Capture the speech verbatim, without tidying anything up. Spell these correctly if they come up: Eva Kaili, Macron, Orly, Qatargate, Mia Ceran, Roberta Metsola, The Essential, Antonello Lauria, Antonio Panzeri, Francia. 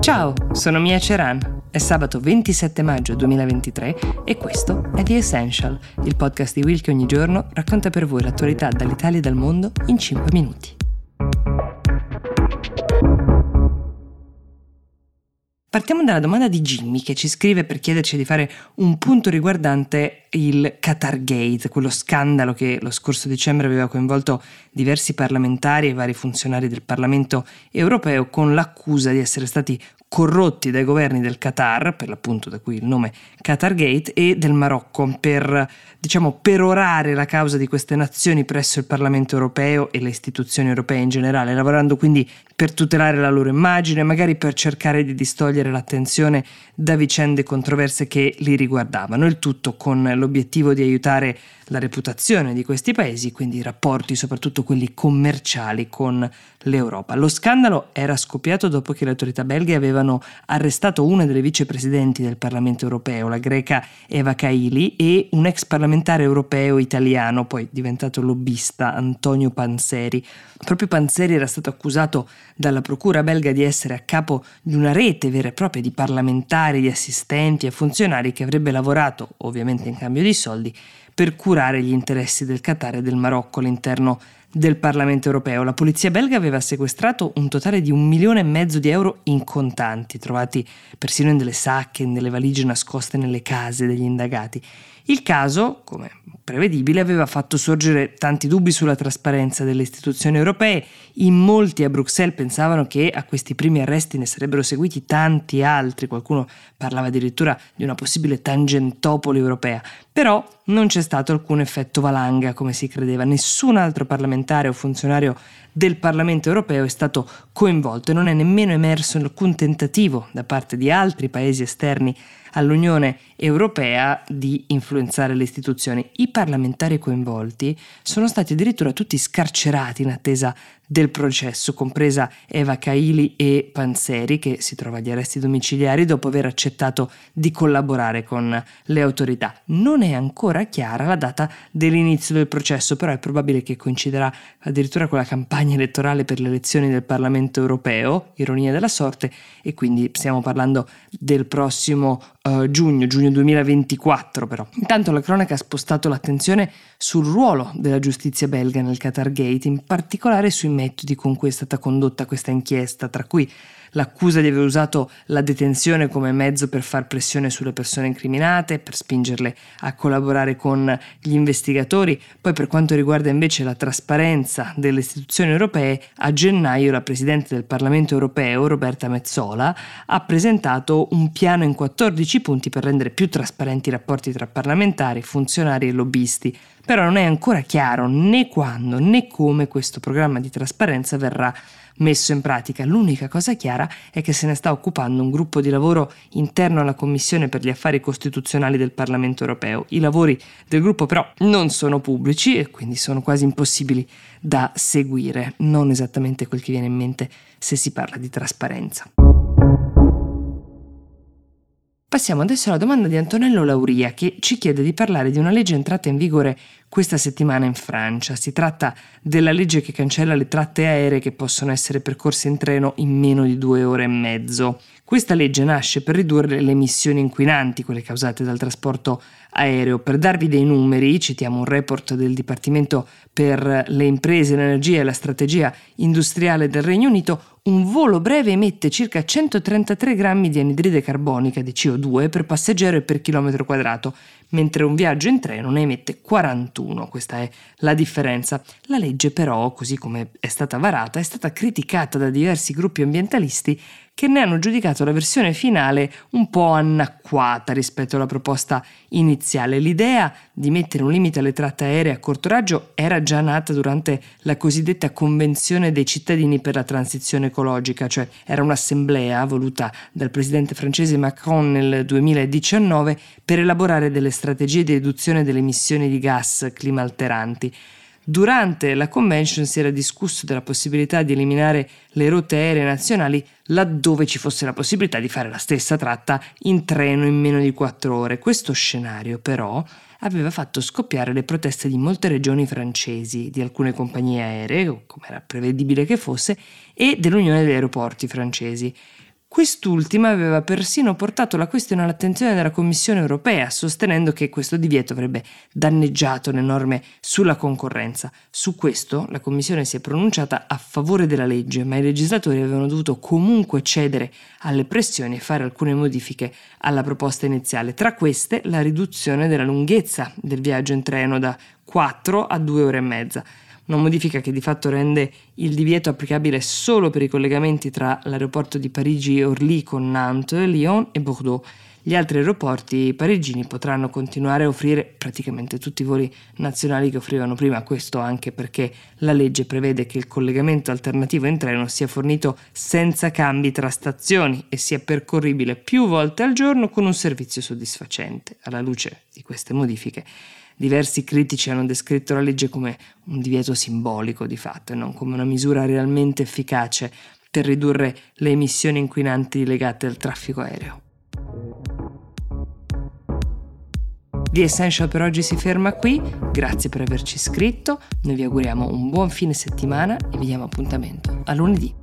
Ciao, sono Mia Ceran. È sabato ventisette maggio duemilaventitré e questo è The Essential, il podcast di Will che ogni giorno racconta per voi l'attualità dall'Italia e dal mondo in cinque minuti. Partiamo dalla domanda di Jimmy, che ci scrive per chiederci di fare un punto riguardante il Qatargate, quello scandalo che lo scorso dicembre aveva coinvolto diversi parlamentari e vari funzionari del Parlamento europeo con l'accusa di essere stati corrotti dai governi del Qatar, per l'appunto da cui il nome Qatargate, e del Marocco per, diciamo, perorare la causa di queste nazioni presso il Parlamento europeo e le istituzioni europee in generale, lavorando quindi per tutelare la loro immagine, magari per cercare di distogliere l'attenzione da vicende controverse che li riguardavano, il tutto con l'obiettivo di aiutare la reputazione di questi paesi, quindi i rapporti, soprattutto quelli commerciali, con l'Europa. Lo scandalo era scoppiato dopo che le autorità belghe avevano arrestato una delle vicepresidenti del Parlamento europeo, la greca Eva Kaili, e un ex parlamentare europeo italiano, poi diventato lobbista, Antonio Panzeri. Proprio Panzeri era stato accusato dalla procura belga di essere a capo di una rete vera e propria di parlamentari, di assistenti e funzionari che avrebbe lavorato, ovviamente in cambio di soldi, per curare gli interessi del Qatar e del Marocco all'interno del Parlamento europeo. La polizia belga aveva sequestrato un totale di un milione e mezzo di euro in contanti, trovati persino in delle sacche, in delle valigie nascoste nelle case degli indagati. Il caso, come prevedibile, aveva fatto sorgere tanti dubbi sulla trasparenza delle istituzioni europee. In molti a Bruxelles pensavano che a questi primi arresti ne sarebbero seguiti tanti altri, qualcuno parlava addirittura di una possibile tangentopoli europea, però non c'è stato alcun effetto valanga come si credeva. Nessun altro parlamentare o funzionario del Parlamento europeo è stato coinvolto e non è nemmeno emerso alcun tentativo da parte di altri paesi esterni all'Unione Europea di influenzare le istituzioni. I parlamentari coinvolti sono stati addirittura tutti scarcerati in attesa del processo, compresa Eva Kaili e Panzeri, che si trova agli arresti domiciliari dopo aver accettato di collaborare con le autorità. Non è ancora chiara la data dell'inizio del processo, però è probabile che coinciderà addirittura con la campagna elettorale per le elezioni del Parlamento europeo, ironia della sorte, e quindi stiamo parlando del prossimo uh, giugno, giugno duemilaventiquattro però. Intanto la cronaca ha spostato l'attenzione sul ruolo della giustizia belga nel Qatargate, in particolare sui metodi con cui è stata condotta questa inchiesta, tra cui l'accusa di aver usato la detenzione come mezzo per far pressione sulle persone incriminate, per spingerle a collaborare con gli investigatori. Poi, per quanto riguarda invece la trasparenza delle istituzioni europee, a gennaio la Presidente del Parlamento europeo, Roberta Metsola, ha presentato un piano in quattordici punti per rendere più trasparenti i rapporti tra parlamentari, funzionari e lobbisti. Però non è ancora chiaro né quando né come questo programma di trasparenza verrà messo in pratica. L'unica cosa chiara è che se ne sta occupando un gruppo di lavoro interno alla Commissione per gli affari costituzionali del Parlamento europeo. I lavori del gruppo però non sono pubblici e quindi sono quasi impossibili da seguire. Non esattamente quel che viene in mente se si parla di trasparenza. Passiamo adesso alla domanda di Antonello Lauria, che ci chiede di parlare di una legge entrata in vigore questa settimana in Francia. Si tratta della legge che cancella le tratte aeree che possono essere percorse in treno in meno di due ore e mezzo. Questa legge nasce per ridurre le emissioni inquinanti, quelle causate dal trasporto aereo. Per darvi dei numeri, citiamo un report del Dipartimento per le imprese, l'energia e la strategia industriale del Regno Unito. Un volo breve emette circa centotrentatré grammi di anidride carbonica, di C O due, per passeggero e per chilometro quadrato, mentre un viaggio in treno ne emette quarantuno. Questa è la differenza. La legge però, così come è stata varata, è stata criticata da diversi gruppi ambientalisti che ne hanno giudicato la versione finale un po' annacquata rispetto alla proposta iniziale. L'idea di mettere un limite alle tratte aeree a corto raggio era già nata durante la cosiddetta Convenzione dei cittadini per la transizione ecologica, cioè era un'assemblea voluta dal presidente francese Macron nel duemiladiciannove per elaborare delle strategie di riduzione delle emissioni di gas climalteranti. Durante la convention si era discusso della possibilità di eliminare le rotte aeree nazionali laddove ci fosse la possibilità di fare la stessa tratta in treno in meno di quattro ore. Questo scenario però aveva fatto scoppiare le proteste di molte regioni francesi, di alcune compagnie aeree, come era prevedibile che fosse, e dell'Unione degli aeroporti francesi. Quest'ultima aveva persino portato la questione all'attenzione della Commissione europea, sostenendo che questo divieto avrebbe danneggiato le norme sulla concorrenza. Su questo la Commissione si è pronunciata a favore della legge, ma i legislatori avevano dovuto comunque cedere alle pressioni e fare alcune modifiche alla proposta iniziale. Tra queste la riduzione della lunghezza del viaggio in treno da quattro a due ore e mezza. Una modifica che di fatto rende il divieto applicabile solo per i collegamenti tra l'aeroporto di Parigi e Orly con Nantes, Lyon e Bordeaux. Gli altri aeroporti parigini potranno continuare a offrire praticamente tutti i voli nazionali che offrivano prima, questo anche perché la legge prevede che il collegamento alternativo in treno sia fornito senza cambi tra stazioni e sia percorribile più volte al giorno con un servizio soddisfacente. Alla luce di queste modifiche, diversi critici hanno descritto la legge come un divieto simbolico di fatto e non come una misura realmente efficace per ridurre le emissioni inquinanti legate al traffico aereo. The Essential per oggi si ferma qui, grazie per averci iscritto, noi vi auguriamo un buon fine settimana e vi diamo appuntamento a lunedì.